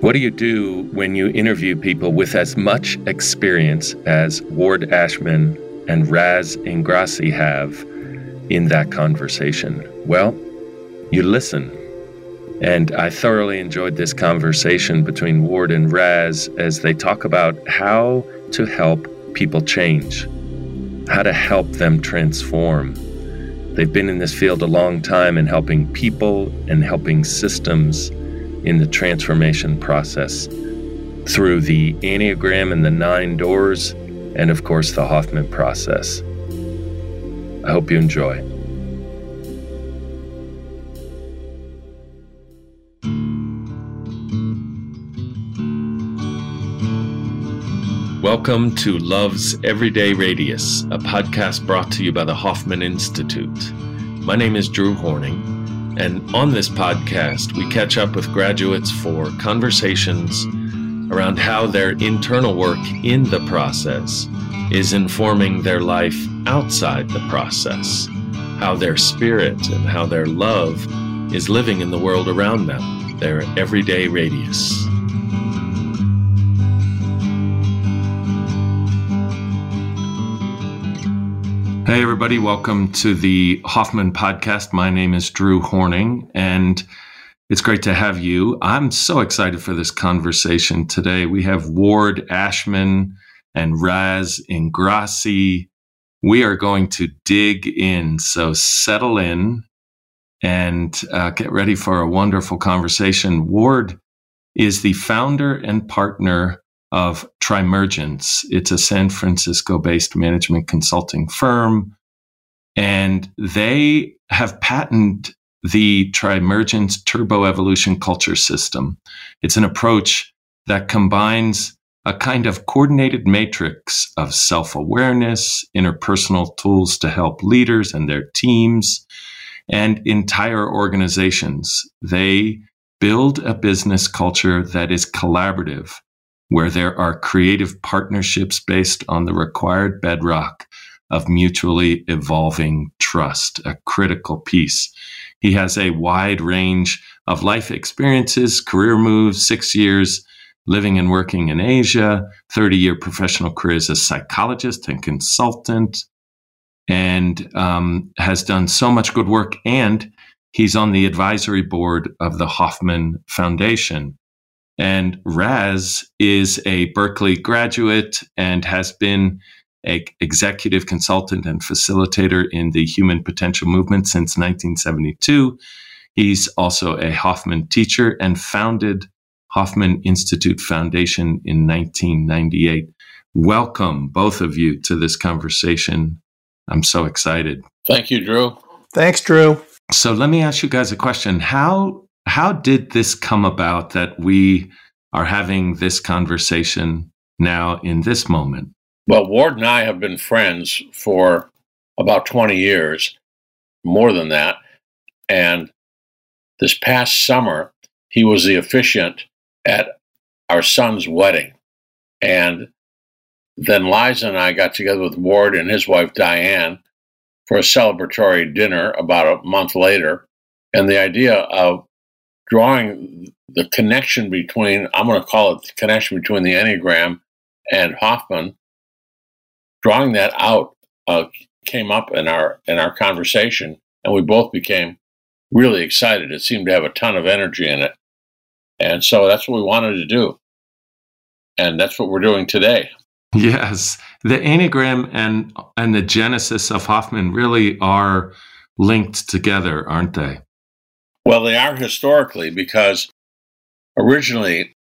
What do you do when you interview people with as much experience as Ward Ashman and Raz Ingrassi have in that conversation? Well, you listen. And I thoroughly enjoyed this conversation between Ward and Raz as they talk about how to help people change, how to help them transform. They've been in this field a long time in helping people and helping systems in the transformation process through the Enneagram and the 9 Doors, and of course, the Hoffman process. I hope you enjoy. Welcome to Love's Everyday Radius, a podcast brought to you by the Hoffman Institute. My name is Drew Horning, and on this podcast, we catch up with graduates for conversations around how their internal work in the process is informing their life outside the process, how their spirit and how their love is living in the world around them, their everyday radius. Hey, everybody. Welcome to the Hoffman Podcast. My name is Drew Horning, and it's great to have you. I'm so excited for this conversation today. We have Ward Ashman and Raz Ingrassi. We are going to dig in, so settle in and get ready for a wonderful conversation. Ward is the founder and partner of Trimergence. It's a San Francisco-based management consulting firm, and they have patented the Trimergence Turbo Evolution Culture System. It's an approach that combines a kind of coordinated matrix of self-awareness, interpersonal tools to help leaders and their teams, and entire organizations. They build a business culture that is collaborative, where there are creative partnerships based on the required bedrock of mutually evolving trust, a critical piece. He has a wide range of life experiences, career moves, 6 years living and working in Asia, 30-year professional career as a psychologist and consultant, and has done so much good work. And he's on the advisory board of the Hoffman Foundation. And Raz is a Berkeley graduate and has been an executive consultant and facilitator in the human potential movement since 1972. He's also a Hoffman teacher and founded Hoffman Institute Foundation in 1998. Welcome, both of you, to this conversation. I'm so excited. Thank you, Drew. Thanks, Drew. So let me ask you guys a question. How did this come about that we are having this conversation now in this moment? Well, Ward and I have been friends for about 20 years, more than that. And this past summer, he was the officiant at our son's wedding. And then Liza and I got together with Ward and his wife, Diane, for a celebratory dinner about a month later. And the idea of drawing the connection between, I'm going to call it the connection between the Enneagram and Hoffman, drawing that out came up in our conversation, and we both became really excited. It seemed to have a ton of energy in it. And so that's what we wanted to do. And that's what we're doing today. Yes. The Enneagram and the genesis of Hoffman really are linked together, aren't they? Well, they are historically, because originally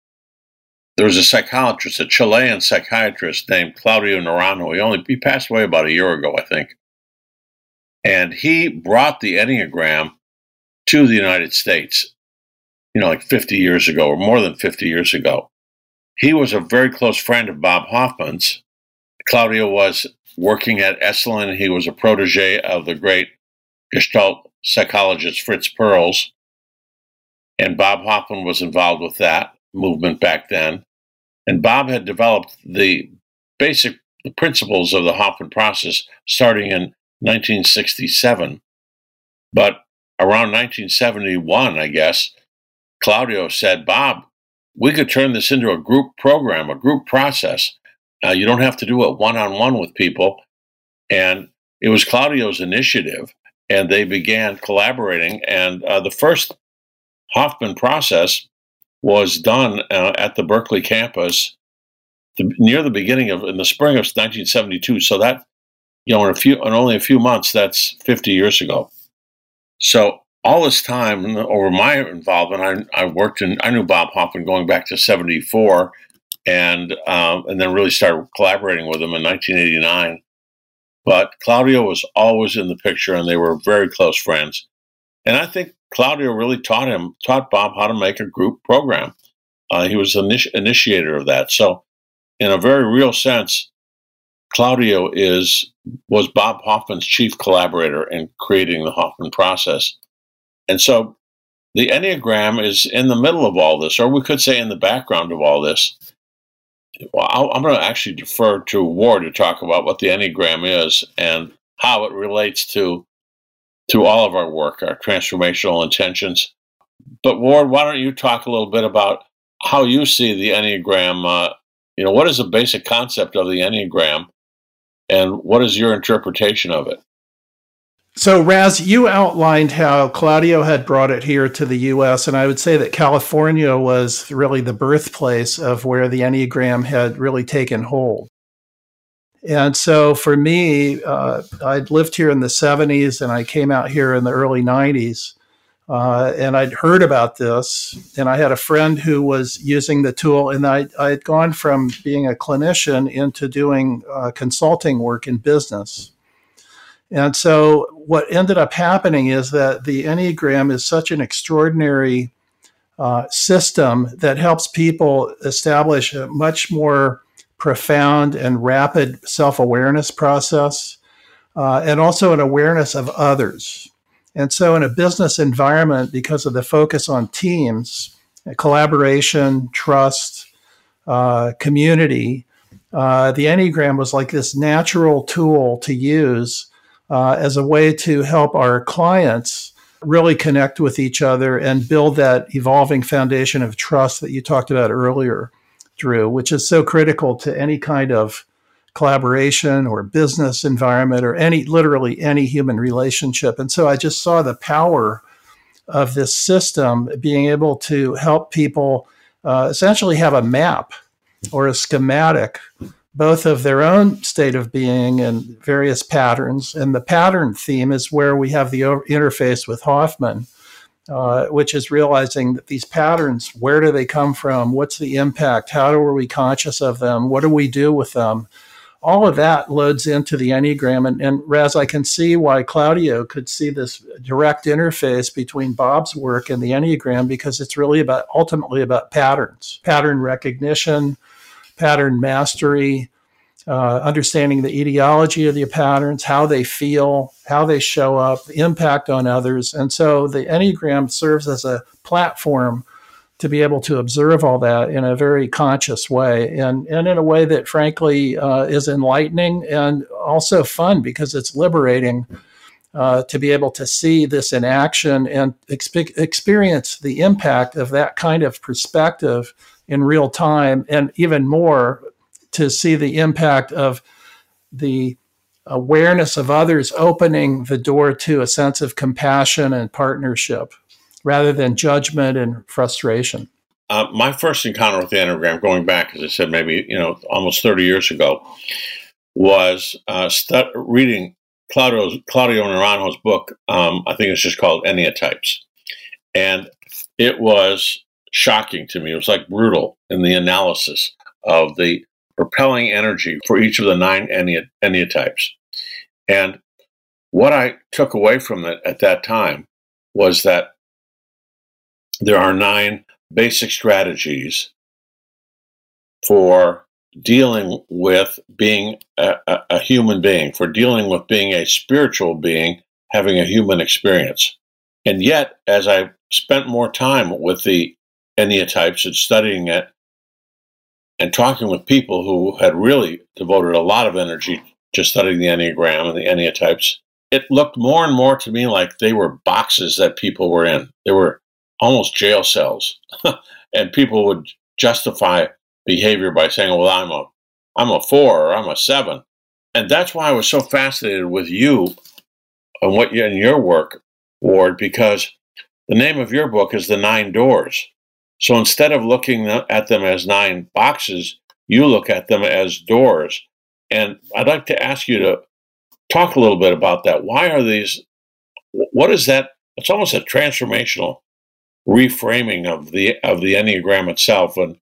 there was a psychologist, a Chilean psychiatrist named Claudio Naranjo. He passed away about a year ago, I think. And he brought the Enneagram to the United States, like 50 years ago or more than 50 years ago. He was a very close friend of Bob Hoffman's. Claudio was working at Esalen. He was a protege of the great Gestalt psychologist Fritz Perls, and Bob Hoffman was involved with that movement back then. And Bob had developed the principles of the Hoffman process starting in 1967. But around 1971, I guess, Claudio said, Bob, we could turn this into a group program, a group process. You don't have to do it one-on-one with people. And it was Claudio's initiative, and they began collaborating. And the first Hoffman process was done at the Berkeley campus near the beginning of, in the spring of 1972. So that, in only a few months, that's 50 years ago. So all this time over my involvement, I knew Bob Hoffman going back to 74, and then really started collaborating with him in 1989. But Claudio was always in the picture, and they were very close friends. And I think Claudio really taught Bob how to make a group program. He was the initiator of that. So in a very real sense, Claudio was Bob Hoffman's chief collaborator in creating the Hoffman process. And so the Enneagram is in the middle of all this, or we could say in the background of all this. Well, I'm going to actually defer to Ward to talk about what the Enneagram is and how it relates to all of our work, our transformational intentions. But Ward, why don't you talk a little bit about how you see the Enneagram? What is the basic concept of the Enneagram, and what is your interpretation of it? So, Raz, you outlined how Claudio had brought it here to the U.S., and I would say that California was really the birthplace of where the Enneagram had really taken hold. And so for me, I'd lived here in the 70s, and I came out here in the early 90s, and I'd heard about this, and I had a friend who was using the tool, and I had gone from being a clinician into doing consulting work in business. And so what ended up happening is that the Enneagram is such an extraordinary system that helps people establish a much more profound and rapid self-awareness process, and also an awareness of others. And so in a business environment, because of the focus on teams, collaboration, trust, community, the Enneagram was like this natural tool to use as a way to help our clients really connect with each other and build that evolving foundation of trust that you talked about earlier, Drew, which is so critical to any kind of collaboration or business environment or literally any human relationship. And so I just saw the power of this system being able to help people essentially have a map or a schematic, both of their own state of being and various patterns. And the pattern theme is where we have the interface with Hoffman, which is realizing that these patterns, where do they come from? What's the impact? How are we conscious of them? What do we do with them? All of that loads into the Enneagram. And Raz, I can see why Claudio could see this direct interface between Bob's work and the Enneagram, because it's really ultimately about patterns, pattern recognition, pattern mastery, understanding the etiology of the patterns, how they feel, how they show up, the impact on others. And so the Enneagram serves as a platform to be able to observe all that in a very conscious way, and in a way that, frankly, is enlightening and also fun, because it's liberating to be able to see this in action and experience the impact of that kind of perspective in real time, and even more to see the impact of the awareness of others opening the door to a sense of compassion and partnership rather than judgment and frustration. My first encounter with the Enneagram, going back, as I said, maybe almost 30 years ago, was reading Claudio Naranjo's book. I think it's just called Enneatypes. And it was shocking to me. It was like brutal in the analysis of the propelling energy for each of the nine Enneatypes. And what I took away from it at that time was that there are nine basic strategies for dealing with being a human being, for dealing with being a spiritual being, having a human experience. And yet, as I spent more time with the Enneatypes and studying it and talking with people who had really devoted a lot of energy to studying the Enneagram and the Enneatypes, it looked more and more to me like they were boxes that people were in. They were almost jail cells. And people would justify behavior by saying, well, I'm a 4 or I'm a 7. And that's why I was so fascinated with you and what you in your work, Ward, because the name of your book is The 9 Doors. So instead of looking at them as 9 boxes, you look at them as doors. And I'd like to ask you to talk a little bit about that. Why are these, what is that? It's almost a transformational reframing of the Enneagram itself. And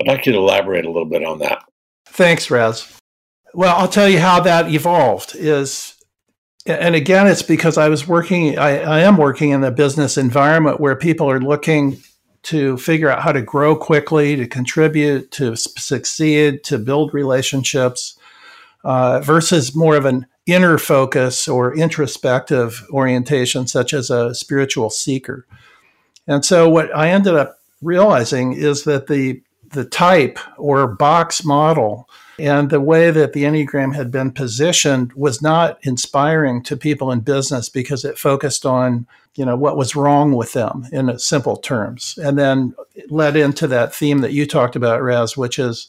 I'd like you to elaborate a little bit on that. Thanks, Raz. Well, I'll tell you how that evolved is, and again, it's because I was working, I am working in a business environment where people are looking to figure out how to grow quickly, to contribute, to succeed, to build relationships, versus more of an inner focus or introspective orientation, such as a spiritual seeker. And so what I ended up realizing is that the type or box model and the way that the Enneagram had been positioned was not inspiring to people in business because it focused on, you know, what was wrong with them in simple terms. And then it led into that theme that you talked about, Raz, which is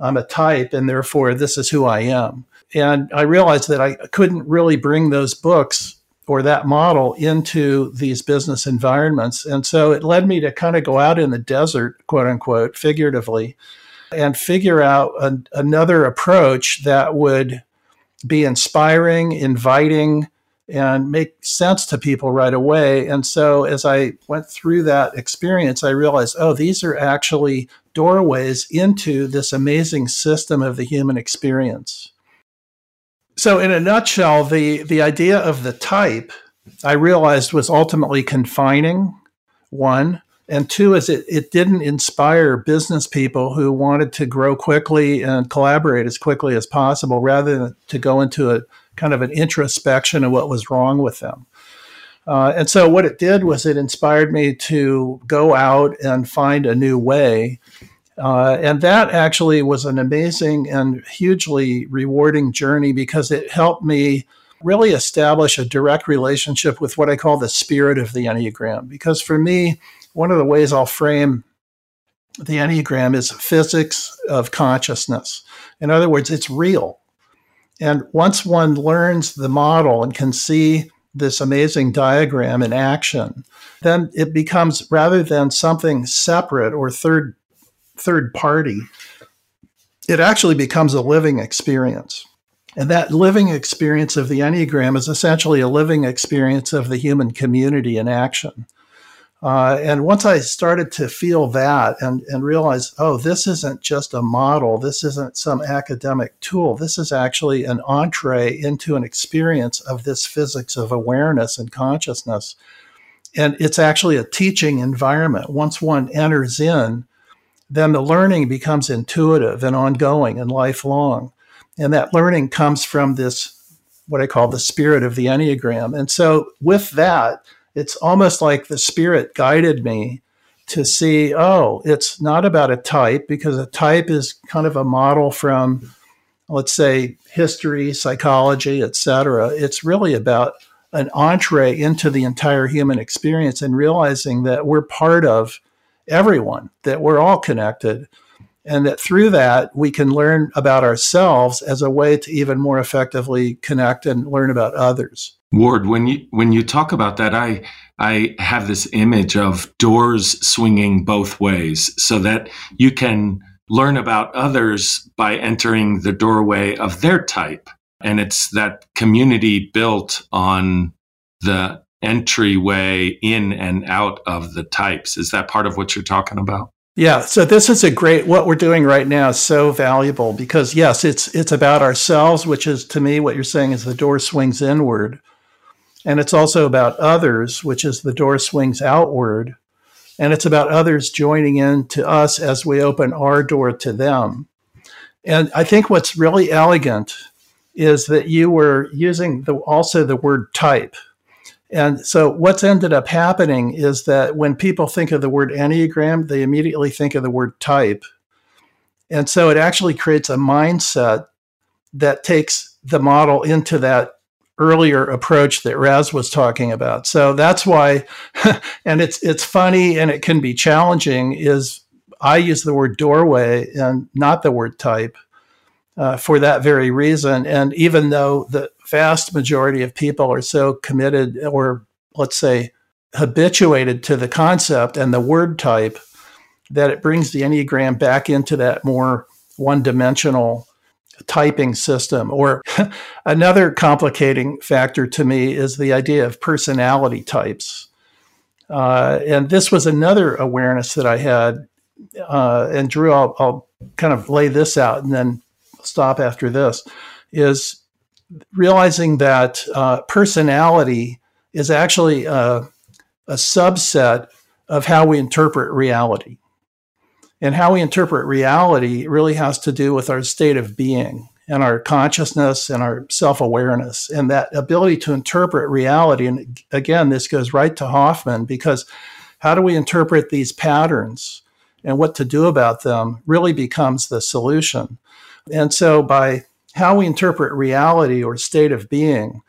I'm a type and therefore this is who I am. And I realized that I couldn't really bring those books or that model into these business environments. And so it led me to kind of go out in the desert, quote unquote, figuratively, and figure out another approach that would be inspiring, inviting, and make sense to people right away. And so as I went through that experience, I realized, oh, these are actually doorways into this amazing system of the human experience. So in a nutshell, the idea of the type, I realized, was ultimately confining, one. And two is it didn't inspire business people who wanted to grow quickly and collaborate as quickly as possible rather than to go into a kind of an introspection of what was wrong with them. And so what it did was it inspired me to go out and find a new way. And that actually was an amazing and hugely rewarding journey because it helped me really establish a direct relationship with what I call the spirit of the Enneagram. Because for me, one of the ways I'll frame the Enneagram is physics of consciousness. In other words, it's real. And once one learns the model and can see this amazing diagram in action, then it becomes, rather than something separate or third party, it actually becomes a living experience. And that living experience of the Enneagram is essentially a living experience of the human community in action. And once I started to feel that and realize, oh, this isn't just a model, this isn't some academic tool, this is actually an entree into an experience of this physics of awareness and consciousness. And it's actually a teaching environment. Once one enters in, then the learning becomes intuitive and ongoing and lifelong. And that learning comes from this, what I call the spirit of the Enneagram. And so with that, it's almost like the spirit guided me to see, oh, it's not about a type, because a type is kind of a model from, let's say, history, psychology, etc. It's really about an entree into the entire human experience and realizing that we're part of everyone, that we're all connected, and that through that we can learn about ourselves as a way to even more effectively connect and learn about others. Ward, when you talk about that, I have this image of doors swinging both ways so that you can learn about others by entering the doorway of their type. And it's that community built on the entryway in and out of the types. Is that part of what you're talking about? Yeah. So this is what we're doing right now is so valuable because, yes, it's about ourselves, which is, to me, what you're saying is the door swings inward. And it's also about others, which is the door swings outward. And it's about others joining in to us as we open our door to them. And I think what's really elegant is that you were using also the word type. And so what's ended up happening is that when people think of the word Enneagram, they immediately think of the word type. And so it actually creates a mindset that takes the model into that earlier approach that Raz was talking about. So that's why, and it's funny and it can be challenging, is I use the word doorway and not the word type for that very reason. And even though the vast majority of people are so committed, or let's say habituated to the concept and the word type, that it brings the Enneagram back into that more one-dimensional typing system. Or another complicating factor to me is the idea of personality types. And this was another awareness that I had. And Drew, I'll kind of lay this out and then stop after this, is realizing that personality is actually a subset of how we interpret reality. And how we interpret reality really has to do with our state of being and our consciousness and our self-awareness and that ability to interpret reality. And again, this goes right to Hoffman, because how do we interpret these patterns and what to do about them really becomes the solution. And so by how we interpret reality or state of being,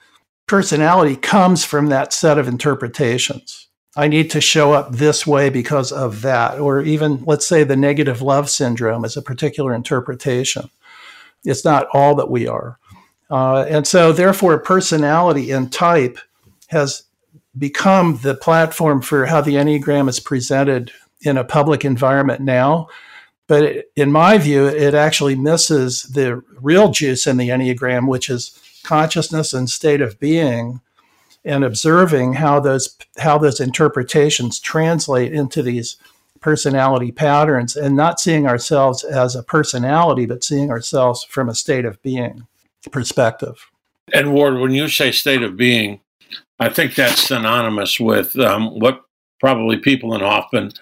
personality comes from that set of interpretations. I need to show up this way because of that. Or even, let's say, the negative love syndrome is a particular interpretation. It's not all that we are. And so, therefore, personality and type has become the platform for how the Enneagram is presented in a public environment now. But in my view, it actually misses the real juice in the Enneagram, which is consciousness and state of being, and observing how those interpretations translate into these personality patterns, and not seeing ourselves as a personality, but seeing ourselves from a state of being perspective. And Ward, when you say state of being, I think that's synonymous with what probably people in Hoffman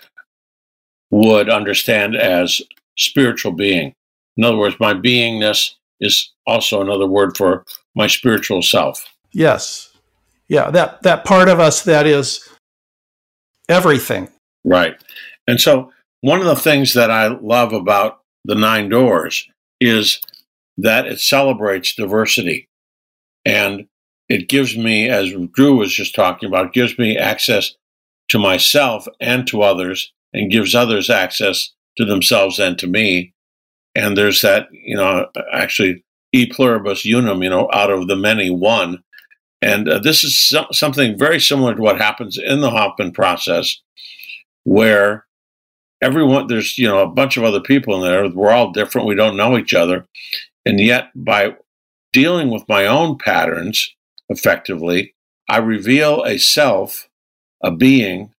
would understand as spiritual being. In other words, my beingness is also another word for my spiritual self. Yes. Yeah, that part of us that is everything. Right. And so one of the things that I love about the Nine Doors is that it celebrates diversity. And it gives me, as Drew was just talking about, gives me access to myself and to others, and gives others access to themselves and to me. And there's that, actually, e pluribus unum, out of the many, one. And this is something very similar to what happens in the Hoffman process, where everyone, there's, a bunch of other people in there. We're all different. We don't know each other. And yet by dealing with my own patterns effectively, I reveal a self, a being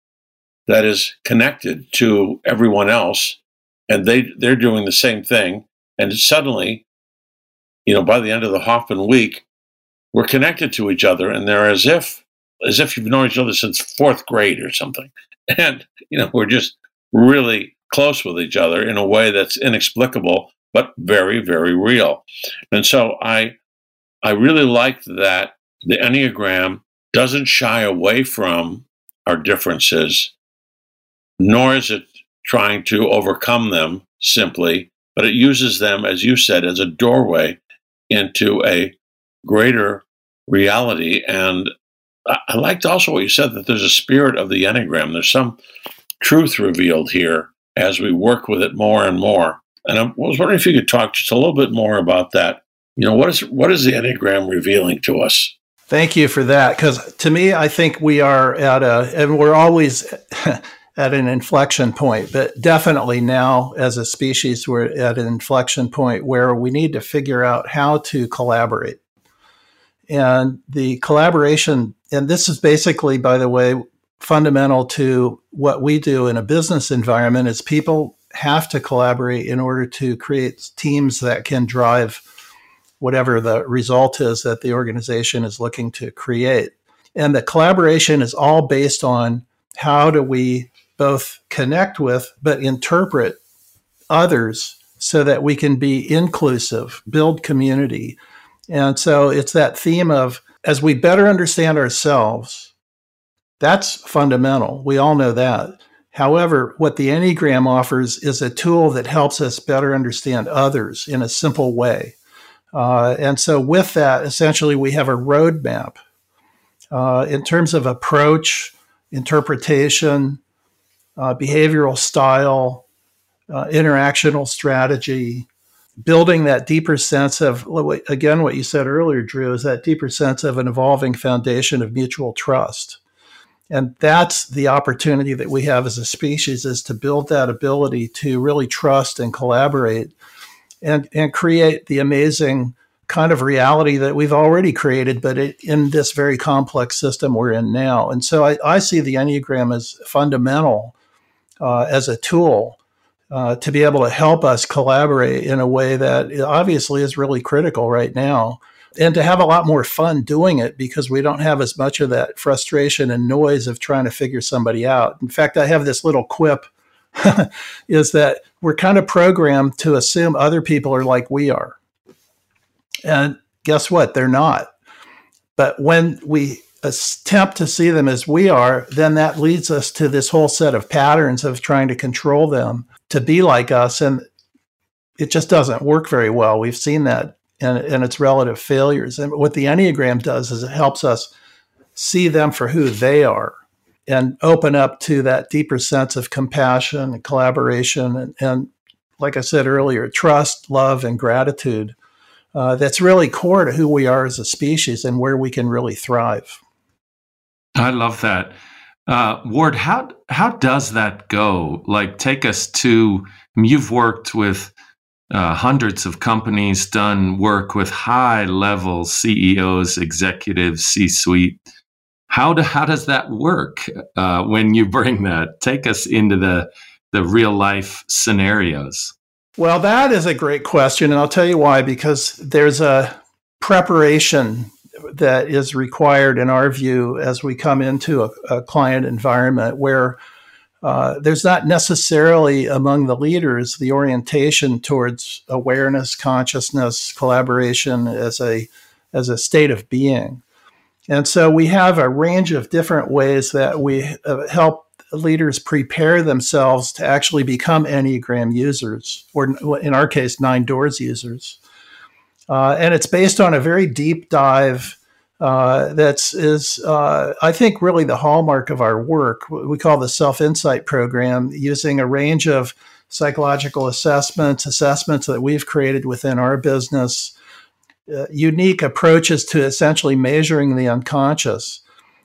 that is connected to everyone else. And they're doing the same thing. And suddenly, by the end of the Hoffman week, we're connected to each other, and they're as if you've known each other since fourth grade or something. And, we're just really close with each other in a way that's inexplicable, but very, very real. And so I really like that the Enneagram doesn't shy away from our differences, nor is it trying to overcome them simply, but it uses them, as you said, as a doorway into a greater reality. And I liked also what you said, that there's a spirit of the Enneagram. There's some truth revealed here as we work with it more and more. And I was wondering if you could talk just a little bit more about that. What is the Enneagram revealing to us? Thank you for that. Because to me, I think we are we're always at an inflection point, but definitely now as a species, we're at an inflection point where we need to figure out how to collaborate. And the collaboration, and this is basically, by the way, fundamental to what we do in a business environment, is people have to collaborate in order to create teams that can drive whatever the result is that the organization is looking to create. And the collaboration is all based on how do we both connect with, but interpret others so that we can be inclusive, build community. And so it's that theme of, as we better understand ourselves, that's fundamental. We all know that. However, what the Enneagram offers is a tool that helps us better understand others in a simple way. And so with that, essentially, we have a roadmap in terms of approach, interpretation, behavioral style, interactional strategy, building that deeper sense of, again, what you said earlier, Drew, is that deeper sense of an evolving foundation of mutual trust. And that's the opportunity that we have as a species, is to build that ability to really trust and collaborate and create the amazing kind of reality that we've already created, but in this very complex system we're in now. And so I see the Enneagram as fundamental as a tool to be able to help us collaborate in a way that obviously is really critical right now, and to have a lot more fun doing it, because we don't have as much of that frustration and noise of trying to figure somebody out. In fact, I have this little quip is that we're kind of programmed to assume other people are like we are. And guess what? They're not. But when we attempt to see them as we are, then that leads us to this whole set of patterns of trying to control them to be like us. And it just doesn't work very well. We've seen that in its relative failures. And what the Enneagram does is it helps us see them for who they are and open up to that deeper sense of compassion and collaboration. And like I said earlier, trust, love, and gratitude. That's really core to who we are as a species and where we can really thrive. I love that. Ward, how does that go? Like, take us to, you've worked with hundreds of companies, done work with high-level CEOs, executives, C-suite. How does that work when you bring that? Take us into the real-life scenarios. Well, that is a great question, and I'll tell you why, because there's a preparation that is required, in our view, as we come into a client environment where there's not necessarily among the leaders the orientation towards awareness, consciousness, collaboration as a state of being. And so we have a range of different ways that we help leaders prepare themselves to actually become Enneagram users, or in our case, Nine Doors users. And it's based on a very deep dive that is, I think, really the hallmark of our work. We call the Self-Insight Program, using a range of psychological assessments that we've created within our business, unique approaches to essentially measuring the unconscious,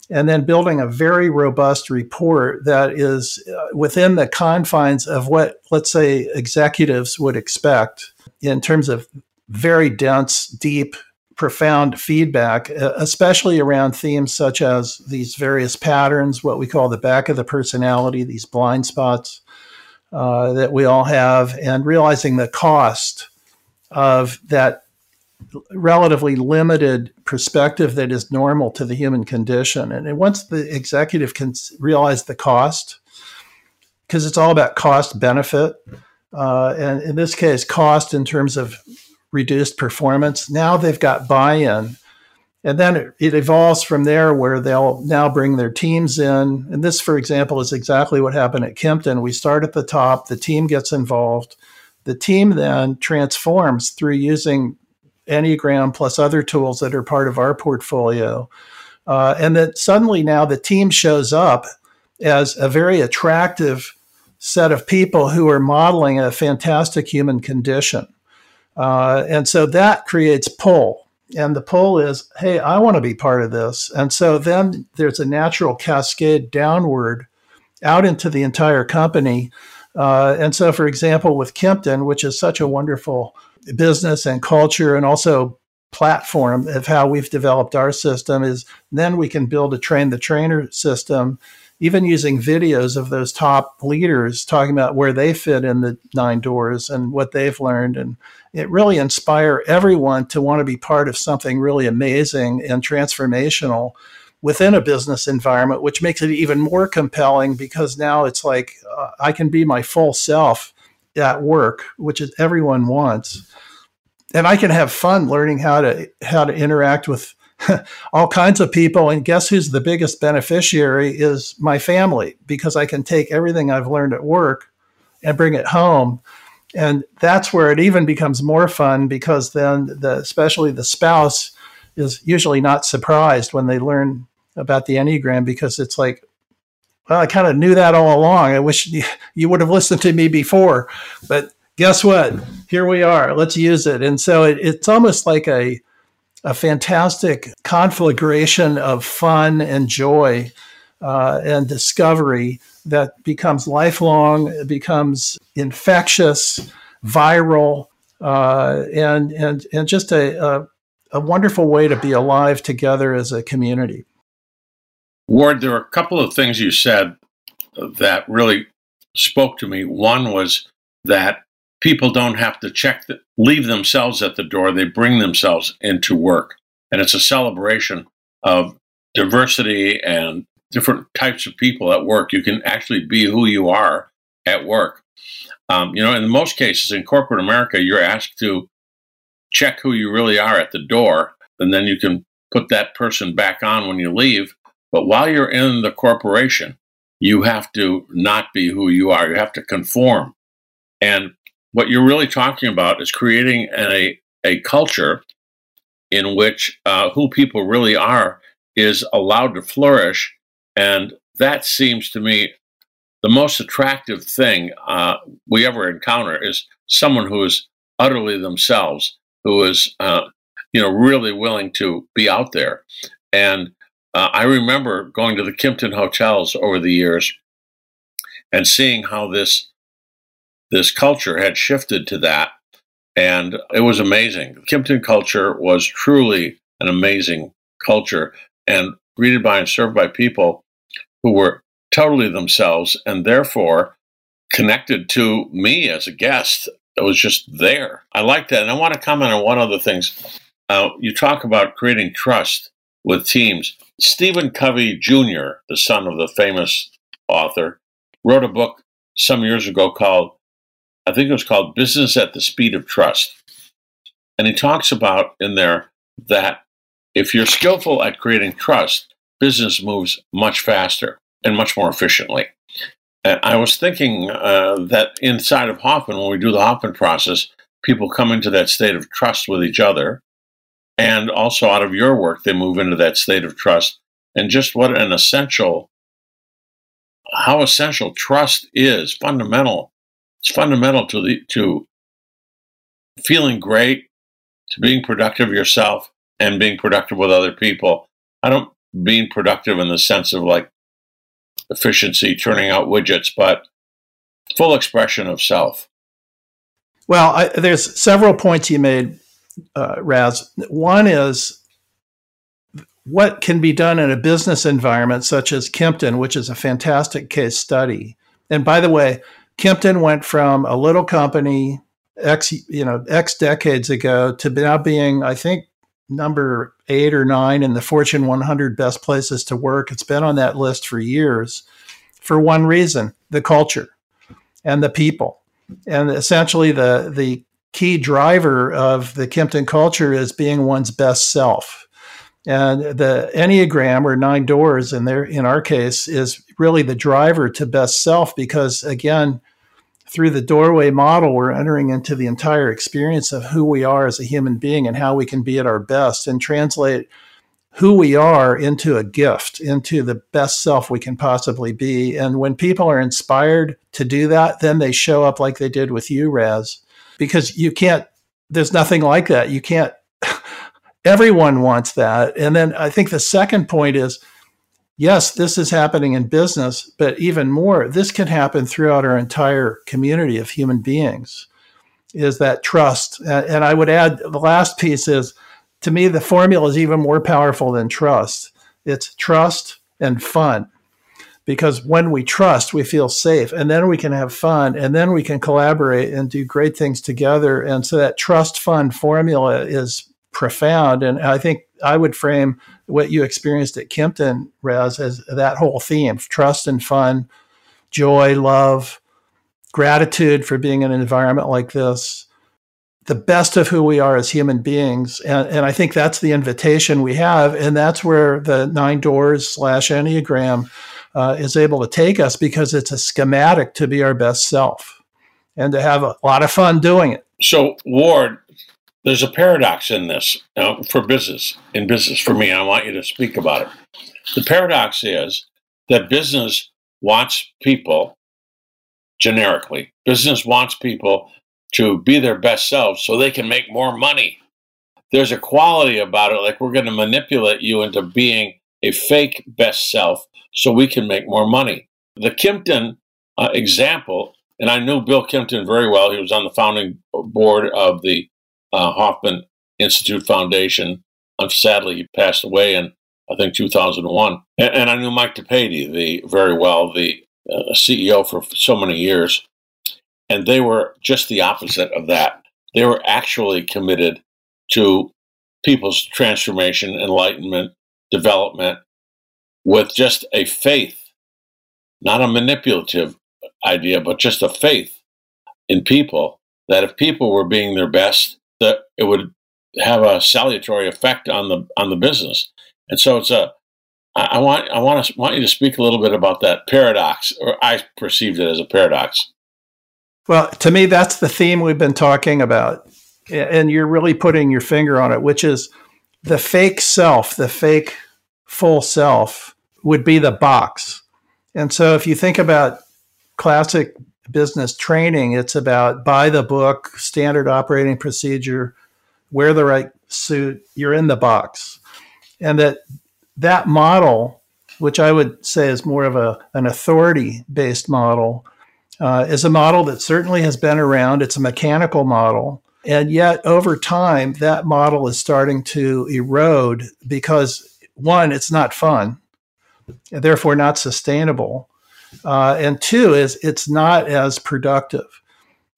and then building a very robust report that is within the confines of what, let's say, executives would expect in terms of very dense, deep, profound feedback, especially around themes such as these various patterns, what we call the back of the personality, these blind spots that we all have, and realizing the cost of that relatively limited perspective that is normal to the human condition. And once the executive can realize the cost, because it's all about cost benefit, and in this case, cost in terms of reduced performance, now they've got buy-in. And then it evolves from there, where they'll now bring their teams in. And this, for example, is exactly what happened at Kimpton. We start at the top, the team gets involved. The team then transforms through using Enneagram plus other tools that are part of our portfolio. And that suddenly now the team shows up as a very attractive set of people who are modeling a fantastic human condition. And so that creates pull. And the pull is, hey, I want to be part of this. And so then there's a natural cascade downward out into the entire company. And so, for example, with Kimpton, which is such a wonderful business and culture and also platform of how we've developed our system, is then we can build a train the trainer system, even using videos of those top leaders talking about where they fit in the Nine Doors and what they've learned. And it really inspire everyone to want to be part of something really amazing and transformational within a business environment, which makes it even more compelling, because now it's like, I can be my full self at work, which is everyone wants. And I can have fun learning how to interact with all kinds of people. And guess who's the biggest beneficiary is my family, because I can take everything I've learned at work and bring it home. And that's where it even becomes more fun, because then especially the spouse is usually not surprised when they learn about the Enneagram, because it's like, Well, I kind of knew that all along. I wish you would have listened to me before, but guess what? Here we are. Let's use it. And so it's almost like a fantastic conflagration of fun and joy and discovery that becomes lifelong, it becomes infectious, viral, and just a wonderful way to be alive together as a community. Ward, there were a couple of things you said that really spoke to me. One was that people don't have to leave themselves at the door. They bring themselves into work. And it's a celebration of diversity and different types of people at work. You can actually be who you are at work. In most cases in corporate America, you're asked to check who you really are at the door, and then you can put that person back on when you leave. But while you're in the corporation, you have to not be who you are. You have to conform. And what you're really talking about is creating a culture in which who people really are is allowed to flourish. And that seems to me the most attractive thing we ever encounter is someone who is utterly themselves, who is really willing to be out there. And I remember going to the Kimpton hotels over the years and seeing how this culture had shifted to that. And it was amazing. Kimpton culture was truly an amazing culture and greeted by and served by people who were totally themselves and therefore connected to me as a guest. It was just there. I like that. And I want to comment on one of the things. You talk about creating trust with teams. Stephen Covey Jr., the son of the famous author, wrote a book some years ago called Business at the Speed of Trust. And he talks about in there that if you're skillful at creating trust, business moves much faster and much more efficiently. And I was thinking that inside of Hoffman, when we do the Hoffman process, people come into that state of trust with each other. And also out of your work, they move into that state of trust. And just what how essential trust is, fundamental. It's fundamental to feeling great, to being productive yourself, and being productive with other people. I don't mean productive in the sense of like efficiency, turning out widgets, but full expression of self. Well, there's several points you made, Raz. One is what can be done in a business environment such as Kimpton, which is a fantastic case study. And by the way, Kimpton went from a little company X decades ago to now being, I think, number 8 or 9 in the Fortune 100 best places to work. It's been on that list for years for one reason, the culture and the people. And essentially the key driver of the Kimpton culture is being one's best self. And the Enneagram or 9 doors in our case is really the driver to best self because, again, through the doorway model, we're entering into the entire experience of who we are as a human being and how we can be at our best and translate who we are into a gift, into the best self we can possibly be. And when people are inspired to do that, then they show up like they did with you, Raz, because there's nothing like that. Everyone wants that. And then I think the second point is, yes, this is happening in business, but even more, this can happen throughout our entire community of human beings, is that trust. And I would add the last piece is, to me, the formula is even more powerful than trust. It's trust and fun, because when we trust, we feel safe, and then we can have fun, and then we can collaborate and do great things together. And so that trust-fun formula is profound. And I think I would frame what you experienced at Kimpton, Raz, as that whole theme, trust and fun, joy, love, gratitude for being in an environment like this, the best of who we are as human beings. And I think that's the invitation we have. And that's where the 9 doors /Enneagram is able to take us, because it's a schematic to be our best self and to have a lot of fun doing it. So, Ward, there's a paradox in this for me, and I want you to speak about it. The paradox is that business wants people, generically, business wants people to be their best selves so they can make more money. There's a quality about it, like we're going to manipulate you into being a fake best self so we can make more money. The Kimpton example, and I knew Bill Kimpton very well. He was on the founding board of the Hoffman Institute Foundation. Sadly, he passed away in, I think, 2001. And I knew Mike DePady very well, the CEO for so many years. And they were just the opposite of that. They were actually committed to people's transformation, enlightenment, development, with just a faith, not a manipulative idea, but just a faith in people that if people were being their best, that it would have a salutary effect on the business. And so it's I want you to speak a little bit about that paradox, or I perceived it as a paradox. Well, to me, that's the theme we've been talking about. And you're really putting your finger on it, which is the fake self, the fake full self would be the box. And so if you think about classic business training, it's about buy the book, standard operating procedure, wear the right suit, you're in the box. And that model, which I would say is more of an authority-based model, is a model that certainly has been around. It's a mechanical model. And yet, over time, that model is starting to erode because, one, it's not fun, and therefore not sustainable. And two, is it's not as productive.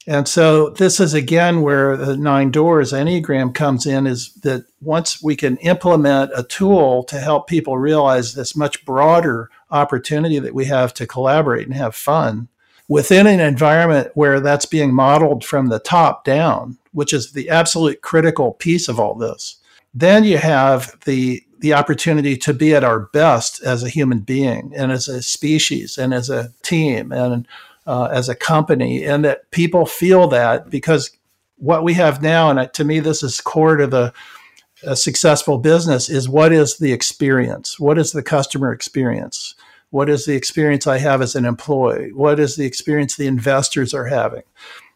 And so this is, again, where the Nine Doors Enneagram comes in, is that once we can implement a tool to help people realize this much broader opportunity that we have to collaborate and have fun within an environment where that's being modeled from the top down, which is the absolute critical piece of all this, then you have the opportunity to be at our best as a human being and as a species and as a team and as a company, and that people feel that, because what we have now, and to me this is core to a successful business, is what is the experience? What is the customer experience? What is the experience I have as an employee? What is the experience the investors are having?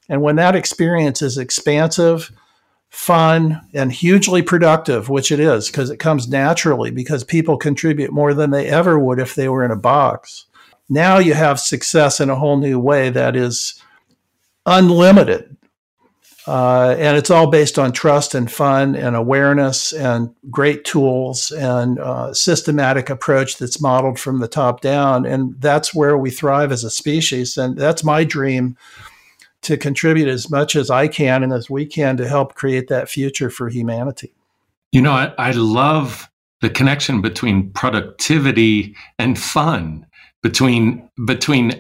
And when that experience is expansive, fun, and hugely productive, which it is, because it comes naturally, because people contribute more than they ever would if they were in a box. Now you have success in a whole new way that is unlimited. And it's all based on trust and fun and awareness and great tools and systematic approach that's modeled from the top down. And that's where we thrive as a species. And that's my dream, to contribute as much as I can and as we can to help create that future for humanity. You know, I love the connection between productivity and fun, between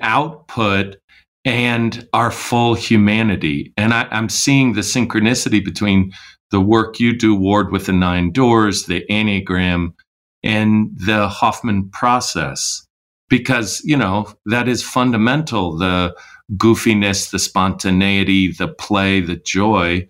output and our full humanity. And I'm seeing the synchronicity between the work you do, Ward, with the Nine Doors, the Enneagram, and the Hoffman process. Because, you know, that is fundamental, the goofiness, the spontaneity, the play, the joy,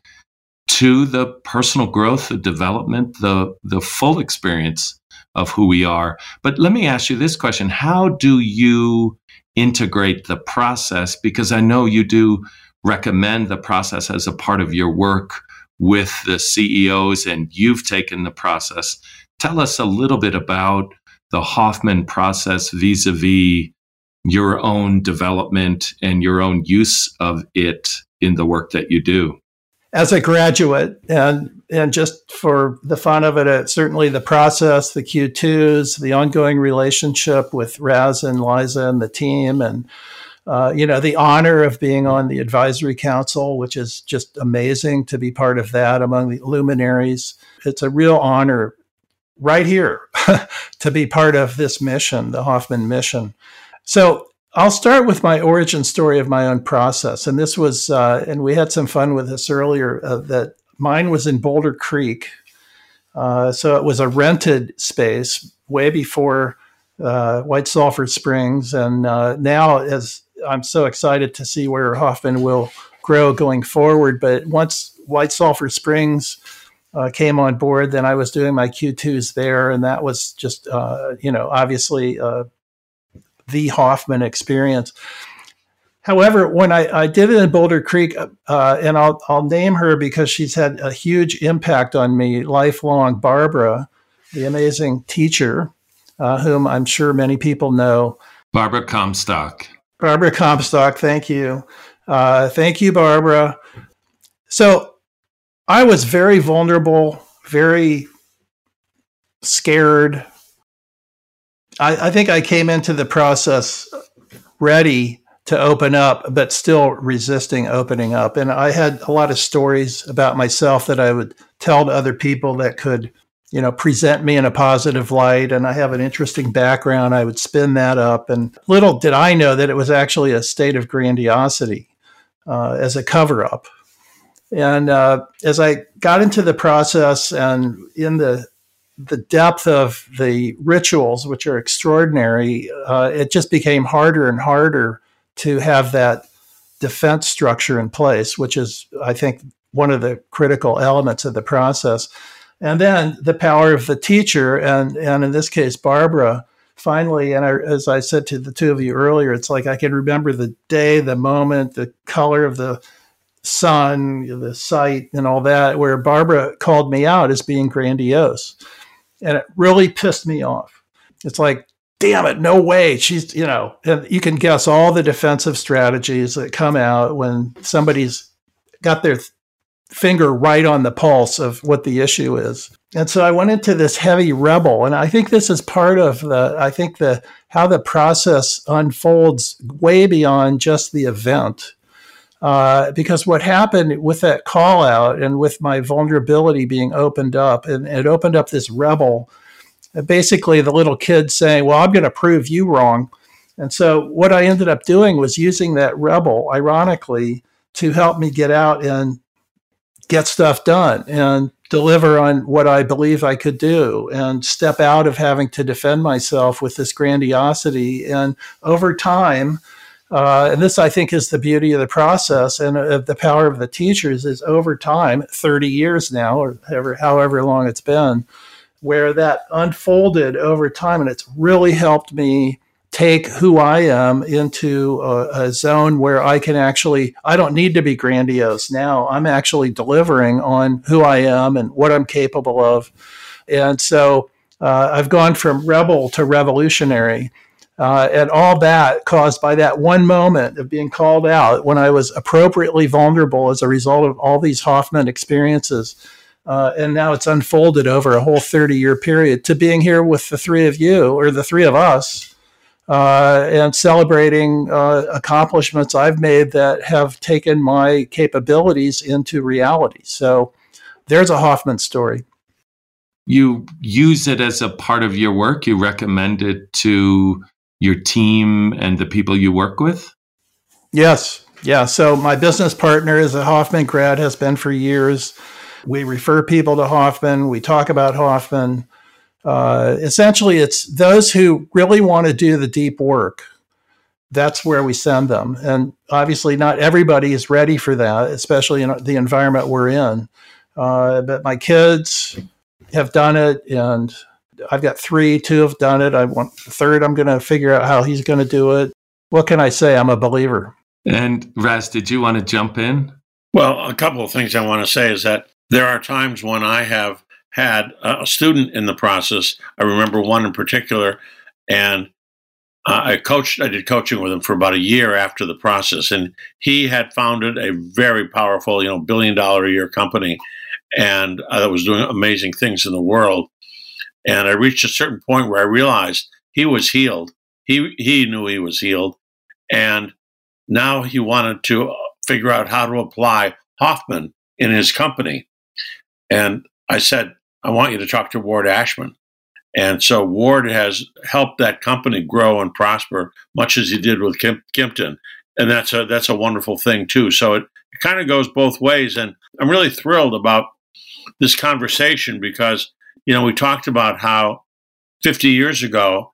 to the personal growth, the development, the full experience of who we are. But let me ask you this question. How do you integrate the process? Because I know you do recommend the process as a part of your work with the CEOs, and you've taken the process. Tell us a little bit about the Hoffman process vis-a-vis your own development and your own use of it in the work that you do. As a graduate, and just for the fun of it, certainly the process, the Q2s, the ongoing relationship with Raz and Liza and the team, and the honor of being on the advisory council, which is just amazing to be part of that among the luminaries. It's a real honor right here to be part of this mission, the Hoffman mission. So I'll start with my origin story of my own process. And this was, and we had some fun with this earlier, that mine was in Boulder Creek. So it was a rented space way before White Sulphur Springs. And now, as I'm so excited to see where Hoffman will grow going forward. But once White Sulphur Springs came on board, then I was doing my Q2s there. And that was just, obviously the Hoffman experience. However, when I did it in Boulder Creek, and I'll name her because she's had a huge impact on me, lifelong, Barbara, the amazing teacher, whom I'm sure many people know. Barbara Comstock. Barbara Comstock, thank you. Thank you, Barbara. So I was very vulnerable, very scared. I think I came into the process ready to open up, but still resisting opening up. And I had a lot of stories about myself that I would tell to other people that could, you know, present me in a positive light. And I have an interesting background. I would spin that up. And little did I know that it was actually a state of grandiosity as a cover-up. And as I got into the process and in the depth of the rituals, which are extraordinary, it just became harder and harder to have that defense structure in place, which is, I think, one of the critical elements of the process. And then the power of the teacher, and in this case, Barbara, finally, and as I said to the two of you earlier, it's like I can remember the day, the moment, the color of the sun, the sight, and all that, where Barbara called me out as being grandiose. And it really pissed me off. It's like, damn it, no way. She's, you know, and you can guess all the defensive strategies that come out when somebody's got their finger right on the pulse of what the issue is. And so I went into this heavy rebel. And I think this is part of the, I think the, how the process unfolds way beyond just the event. Because what happened with that call out and with my vulnerability being opened up, and it opened up this rebel, basically the little kid saying, well, I'm going to prove you wrong. And so what I ended up doing was using that rebel, ironically, to help me get out and get stuff done and deliver on what I believe I could do and step out of having to defend myself with this grandiosity. And over time, and this, I think, is the beauty of the process and of the power of the teachers, is over time, 30 years now, or however long it's been, where that unfolded over time. And it's really helped me take who I am into a zone where I can actually, I don't need to be grandiose now. I'm actually delivering on who I am and what I'm capable of. And so I've gone from rebel to revolutionary. And all that caused by that one moment of being called out when I was appropriately vulnerable as a result of all these Hoffman experiences. And now it's unfolded over a whole 30-year period to being here with the three of you, or the three of us, and celebrating accomplishments I've made that have taken my capabilities into reality. So there's a Hoffman story. You use it as a part of your work. You recommend it to your team and the people you work with? Yes. Yeah. So my business partner is a Hoffman grad, has been for years. We refer people to Hoffman. We talk about Hoffman. Essentially, it's those who really want to do the deep work. That's where we send them. And obviously not everybody is ready for that, especially in the environment we're in. But my kids have done it, and I've got three, two have done it. I want the third. I'm going to figure out how he's going to do it. What can I say? I'm a believer. And Raz, did you want to jump in? Well, a couple of things I want to say is that there are times when I have had a student in the process. I remember one in particular, and I did coaching with him for about a year after the process, and he had founded a very powerful, billion-dollar-a-year company, and that was doing amazing things in the world. And I reached a certain point where I realized he was healed. He knew he was healed. And now he wanted to figure out how to apply Hoffman in his company. And I said, I want you to talk to Ward Ashman. And so Ward has helped that company grow and prosper, much as he did with Kimpton. And that's a wonderful thing, too. So it kind of goes both ways. And I'm really thrilled about this conversation because we talked about how 50 years ago,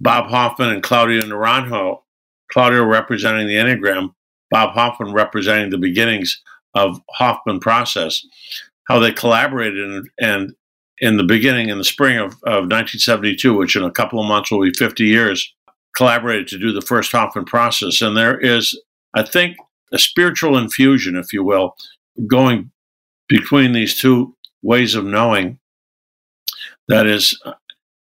Bob Hoffman and Claudio Naranjo, Claudio representing the Enneagram, Bob Hoffman representing the beginnings of Hoffman process, how they collaborated. And in the beginning, in the spring of 1972, which in a couple of months will be 50 years, collaborated to do the first Hoffman process. And there is, I think, a spiritual infusion, if you will, going between these two ways of knowing that is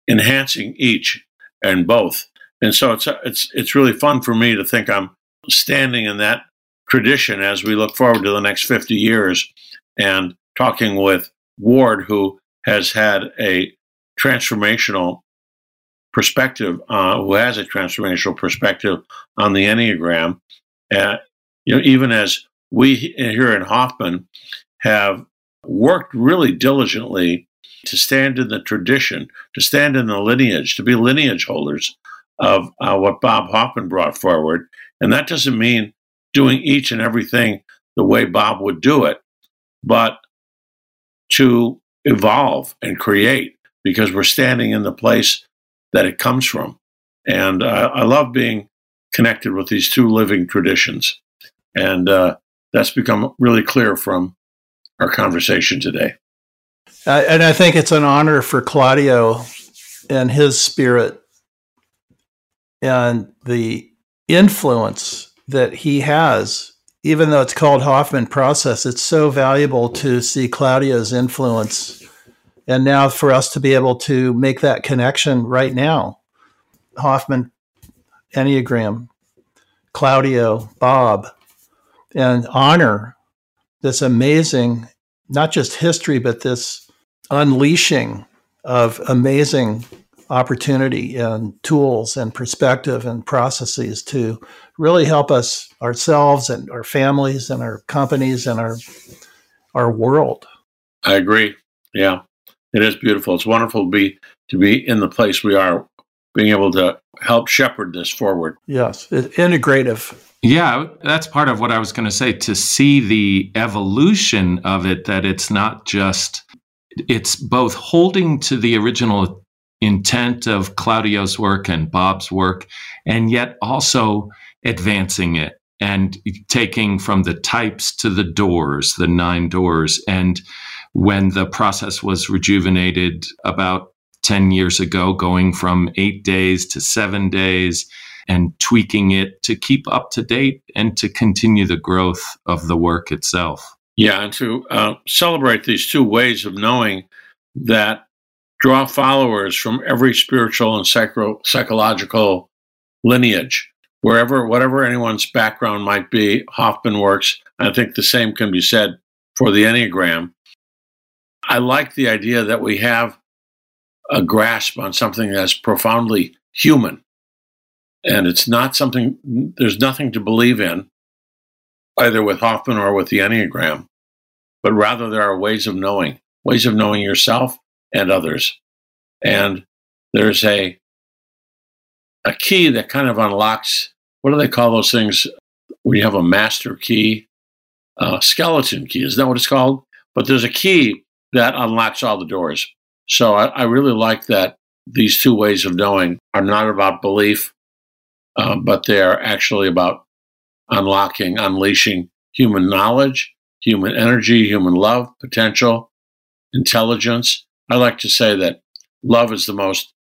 enhancing each and both. And so it's really fun for me to think I'm standing in that tradition as we look forward to the next 50 years and talking with Ward, who has had a transformational perspective, on the Enneagram. Even as we here in Hoffman have worked really diligently to stand in the tradition, to stand in the lineage, to be lineage holders of what Bob Hoffman brought forward. And that doesn't mean doing each and everything the way Bob would do it, but to evolve and create, because we're standing in the place that it comes from. And I love being connected with these two living traditions. And that's become really clear from our conversation today. And I think it's an honor for Claudio and his spirit and the influence that he has. Even though it's called Hoffman Process, it's so valuable to see Claudio's influence. And now for us to be able to make that connection right now, Hoffman, Enneagram, Claudio, Bob, and honor this amazing, not just history, but this unleashing of amazing opportunity and tools and perspective and processes to really help us, ourselves and our families and our companies and our world. I agree. Yeah, it is beautiful. It's wonderful to be in the place we are, being able to help shepherd this forward. Yes, integrative. Yeah, that's part of what I was going to say, to see the evolution of it, that it's not just, it's both holding to the original intent of Claudio's work and Bob's work, and yet also advancing it and taking from the types to the doors, the 9 doors. And when the process was rejuvenated about 10 years ago, going from 8 days to 7 days, and tweaking it to keep up to date and to continue the growth of the work itself. Yeah, and to celebrate these two ways of knowing that draw followers from every spiritual and psychological lineage, whatever anyone's background might be. Hoffman works. I think the same can be said for the Enneagram. I like the idea that we have a grasp on something that's profoundly human. And it's not something, there's nothing to believe in, either with Hoffman or with the Enneagram, but rather there are ways of knowing yourself and others. And there's a key that kind of unlocks, what do they call those things? We have a master key, skeleton key, is that what it's called? But there's a key that unlocks all the doors. So I really like that these two ways of knowing are not about belief, but they are actually about unlocking, unleashing human knowledge, human energy, human love, potential, intelligence. I like to say that love is the most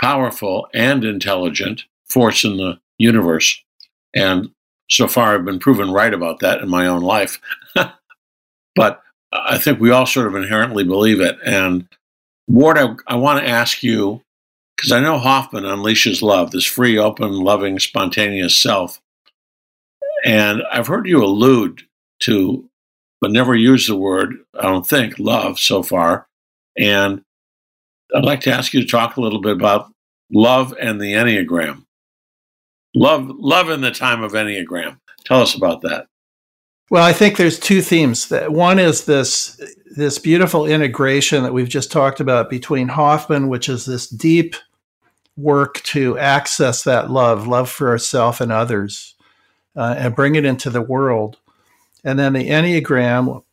powerful and intelligent force in the universe. And so far, I've been proven right about that in my own life. But I think we all sort of inherently believe it. And Ward, I want to ask you, because I know Hoffman unleashes love, this free, open, loving, spontaneous self. And I've heard you allude to, but never use the word, I don't think, love so far. And I'd like to ask you to talk a little bit about love and the Enneagram. Love in the time of Enneagram. Tell us about that. Well, I think there's two themes. One is this beautiful integration that we've just talked about between Hoffman, which is this deep work to access that love for ourselves and others, and bring it into the world. And then the Enneagram,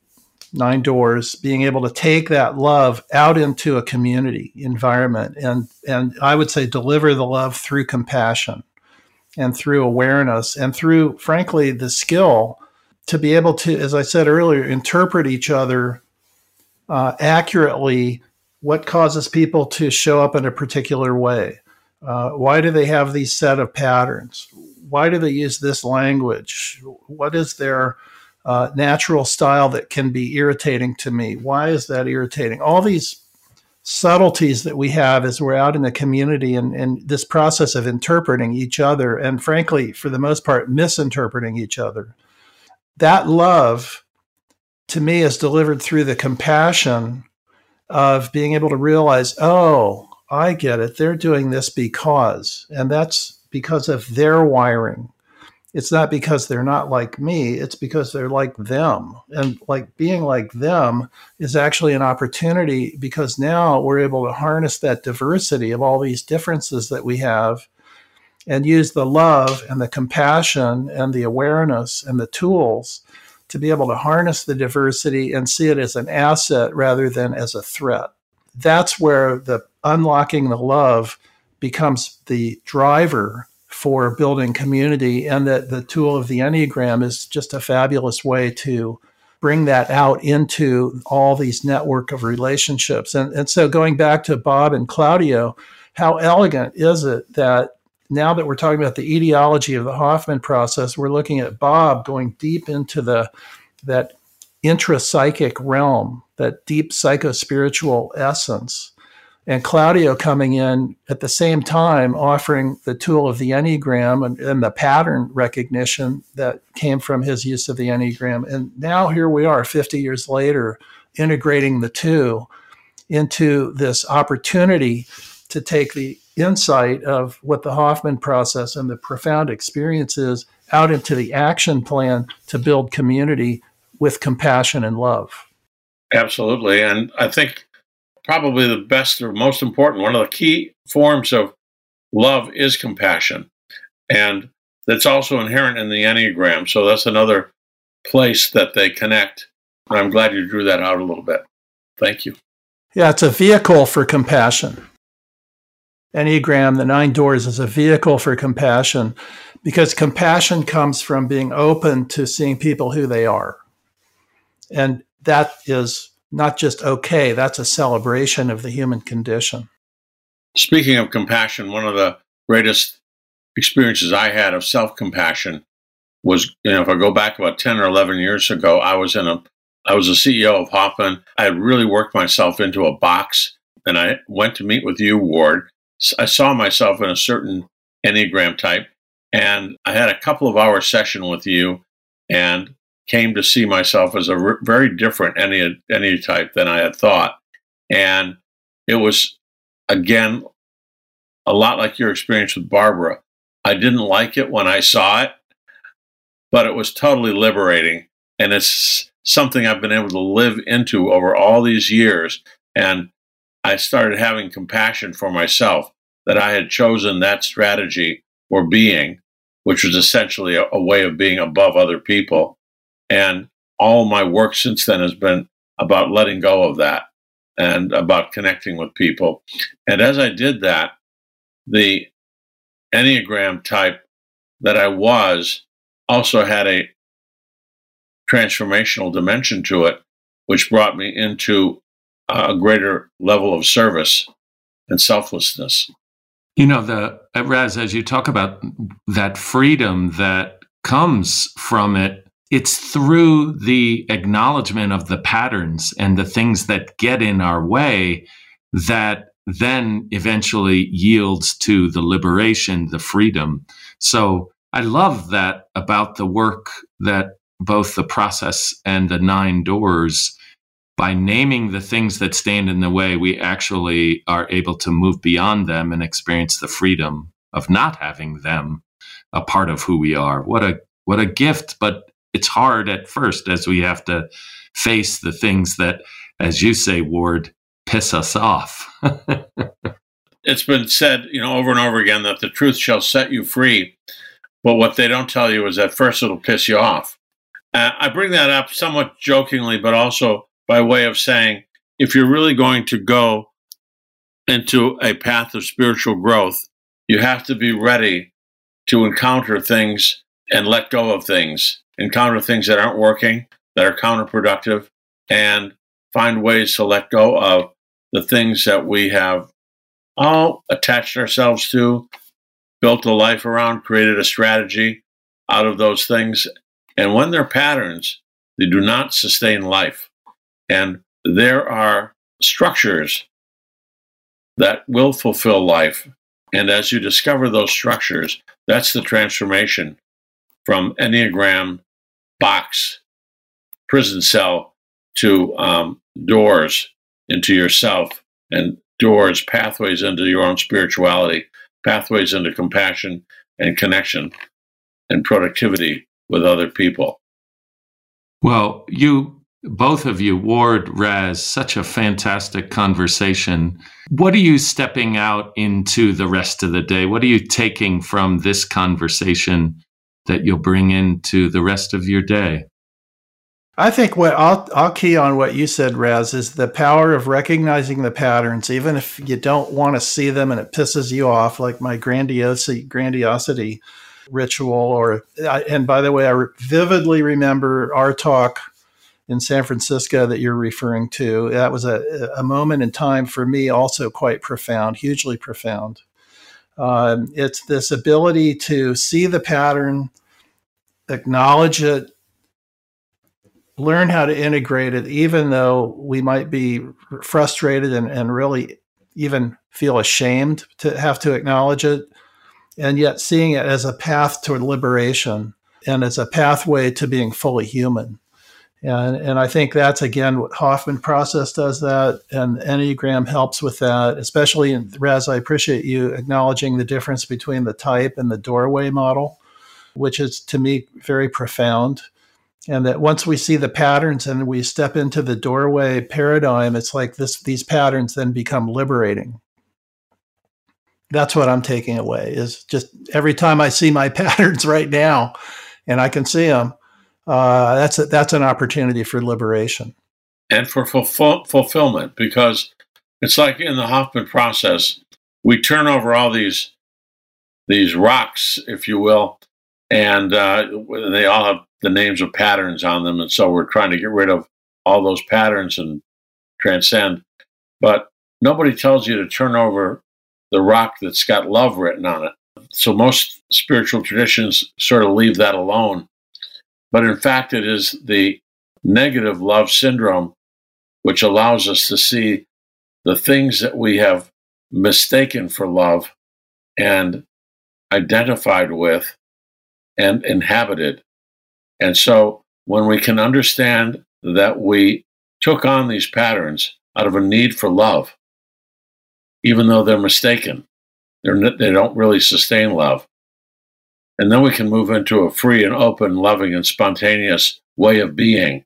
9 doors, being able to take that love out into a community environment and I would say deliver the love through compassion and through awareness and through, frankly, the skill to be able to, as I said earlier, interpret each other accurately, what causes people to show up in a particular way Why do they have these set of patterns? Why do they use this language? What is their natural style that can be irritating to me? Why is that irritating? All these subtleties that we have as we're out in the community and this process of interpreting each other and, frankly, for the most part, misinterpreting each other. That love, to me, is delivered through the compassion of being able to realize, oh, I get it. They're doing this because, and that's because of their wiring. It's not because they're not like me. It's because they're like them. And like being like them is actually an opportunity, because now we're able to harness that diversity of all these differences that we have and use the love and the compassion and the awareness and the tools to be able to harness the diversity and see it as an asset rather than as a threat. That's where the unlocking the love becomes the driver for building community, and that the tool of the Enneagram is just a fabulous way to bring that out into all these network of relationships. And so going back to Bob and Claudio, how elegant is it that now that we're talking about the etiology of the Hoffman process, we're looking at Bob going deep into that intrapsychic realm, that deep psychospiritual essence, and Claudio coming in at the same time, offering the tool of the Enneagram and the pattern recognition that came from his use of the Enneagram. And now here we are 50 years later, integrating the two into this opportunity to take the insight of what the Hoffman process and the profound experience is out into the action plan to build community with compassion and love. Absolutely. And I think probably the best or most important, one of the key forms of love is compassion. And that's also inherent in the Enneagram. So that's another place that they connect. And I'm glad you drew that out a little bit. Thank you. Yeah, it's a vehicle for compassion. Enneagram, the Nine Doors, is a vehicle for compassion, because compassion comes from being open to seeing people who they are. And that is not just okay, that's a celebration of the human condition. Speaking of compassion, one of the greatest experiences I had of self-compassion was, if I go back about 10 or 11 years ago, I was a CEO of Hoffman. I had really worked myself into a box, and I went to meet with you, Ward. I saw myself in a certain Enneagram type, and I had a couple of hour session with you, and came to see myself as a very different Enneatype than I had thought. And it was, again, a lot like your experience with Barbara. I didn't like it when I saw it, but it was totally liberating. And it's something I've been able to live into over all these years. And I started having compassion for myself that I had chosen that strategy for being, which was essentially a way of being above other people. And all my work since then has been about letting go of that and about connecting with people. And as I did that, the Enneagram type that I was also had a transformational dimension to it, which brought me into a greater level of service and selflessness. Raz, as you talk about that freedom that comes from it, it's through the acknowledgement of the patterns and the things that get in our way that then eventually yields to the liberation, the freedom. So I love that about the work that both the process and the Nine Doors, by naming the things that stand in the way, we actually are able to move beyond them and experience the freedom of not having them a part of who we are. What a gift, but it's hard at first as we have to face the things that, as you say, Ward, piss us off. It's been said, over and over again that the truth shall set you free. But what they don't tell you is that first it'll piss you off. I bring that up somewhat jokingly, but also by way of saying, if you're really going to go into a path of spiritual growth, you have to be ready to encounter things and let go of things. Encounter things that aren't working, that are counterproductive, and find ways to let go of the things that we have all attached ourselves to, built a life around, created a strategy out of those things. And when they're patterns, they do not sustain life. And there are structures that will fulfill life. And as you discover those structures, that's the transformation from Enneagram box, prison cell, to doors into yourself, and doors, pathways into your own spirituality, pathways into compassion and connection and productivity with other people. Well, you, both of you, Ward, Raz, such a fantastic conversation. What are you stepping out into the rest of the day? What are you taking from this conversation that you'll bring into the rest of your day? I think what I'll key on what you said, Raz, is the power of recognizing the patterns, even if you don't want to see them and it pisses you off, like my grandiosity ritual. And by the way, I vividly remember our talk in San Francisco that you're referring to. That was a moment in time for me also quite profound, hugely profound. It's this ability to see the pattern, acknowledge it, learn how to integrate it, even though we might be frustrated and really even feel ashamed to have to acknowledge it, and yet seeing it as a path toward liberation and as a pathway to being fully human. And I think that's, again, what Hoffman process does that, and Enneagram helps with that, especially, in, Raz, I appreciate you acknowledging the difference between the type and the doorway model, which is, to me, very profound. And that once we see the patterns and we step into the doorway paradigm, it's like these patterns then become liberating. That's what I'm taking away, is just every time I see my patterns right now, and I can see them, that's an opportunity for liberation. And for fulfillment, because it's like in the Hoffman process, we turn over all these rocks, if you will, and they all have the names of patterns on them. And so we're trying to get rid of all those patterns and transcend. But nobody tells you to turn over the rock that's got love written on it. So most spiritual traditions sort of leave that alone. But in fact, it is the negative love syndrome, which allows us to see the things that we have mistaken for love and identified with and inhabited. And so when we can understand that we took on these patterns out of a need for love, even though they're mistaken, they don't really sustain love. And then we can move into a free and open, loving and spontaneous way of being,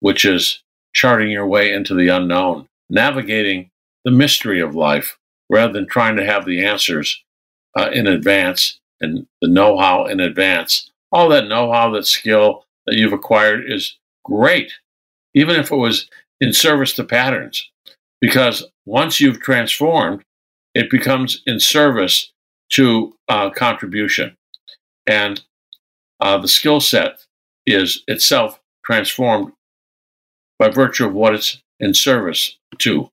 which is charting your way into the unknown, navigating the mystery of life rather than trying to have the answers in advance and the know-how in advance. All that know-how, that skill that you've acquired is great, even if it was in service to patterns. Because once you've transformed, it becomes in service to contribution. And the skill set is itself transformed by virtue of what it's in service to.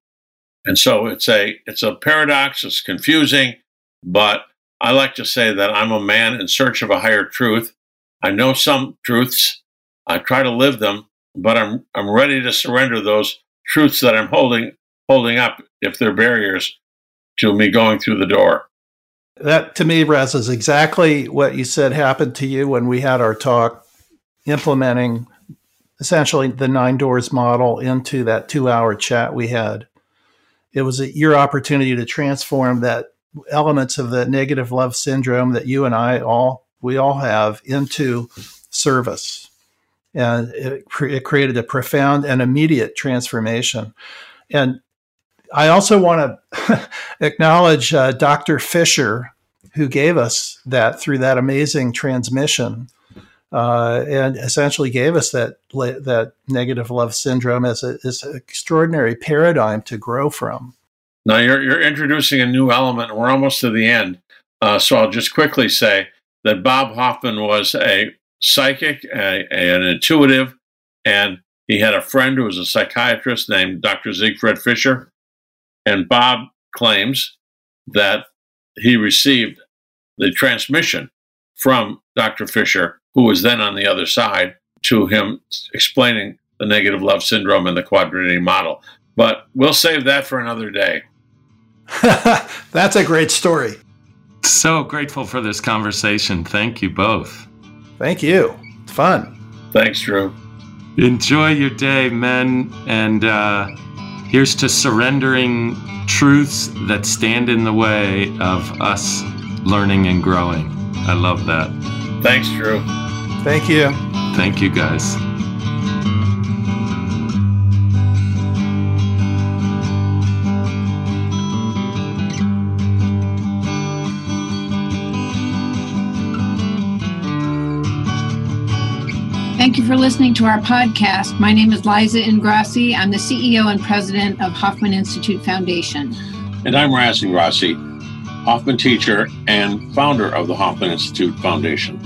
And so it's a paradox, it's confusing, but I like to say that I'm a man in search of a higher truth. I know some truths, I try to live them, but I'm ready to surrender those truths that I'm holding up if they're barriers to me going through the door. That, to me, Raz, is exactly what you said happened to you when we had our talk implementing essentially the Nine Doors model into that 2-hour chat we had. It was your opportunity to transform that elements of the negative love syndrome that you and we all have into service. And it created a profound and immediate transformation. And I also want to acknowledge Dr. Fisher, who gave us that through that amazing transmission, and essentially gave us that negative love syndrome as an extraordinary paradigm to grow from. Now you're introducing a new element, and we're almost to the end. So I'll just quickly say that Bob Hoffman was a psychic, an intuitive, and he had a friend who was a psychiatrist named Dr. Siegfried Fisher. And Bob claims that he received the transmission from Dr. Fisher, who was then on the other side, to him explaining the negative love syndrome and the Quadrinity model. But we'll save that for another day. That's a great story. So grateful for this conversation. Thank you both. Thank you. It's fun. Thanks, Drew. Enjoy your day, men. And here's to surrendering truths that stand in the way of us learning and growing. I love that. Thanks, Drew. Thank you. Thank you, guys. Thank you for listening to our podcast. My name is Liza Ingrassi. I'm the CEO and president of Hoffman Institute Foundation. And I'm Raz Ingrassi, Hoffman teacher and founder of the Hoffman Institute Foundation.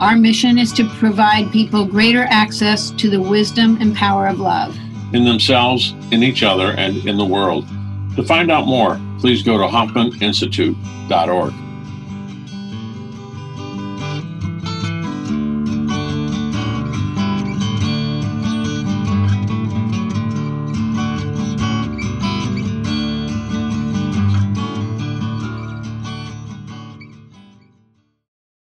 Our mission is to provide people greater access to the wisdom and power of love. In themselves, in each other, and in the world. To find out more, please go to hoffmaninstitute.org.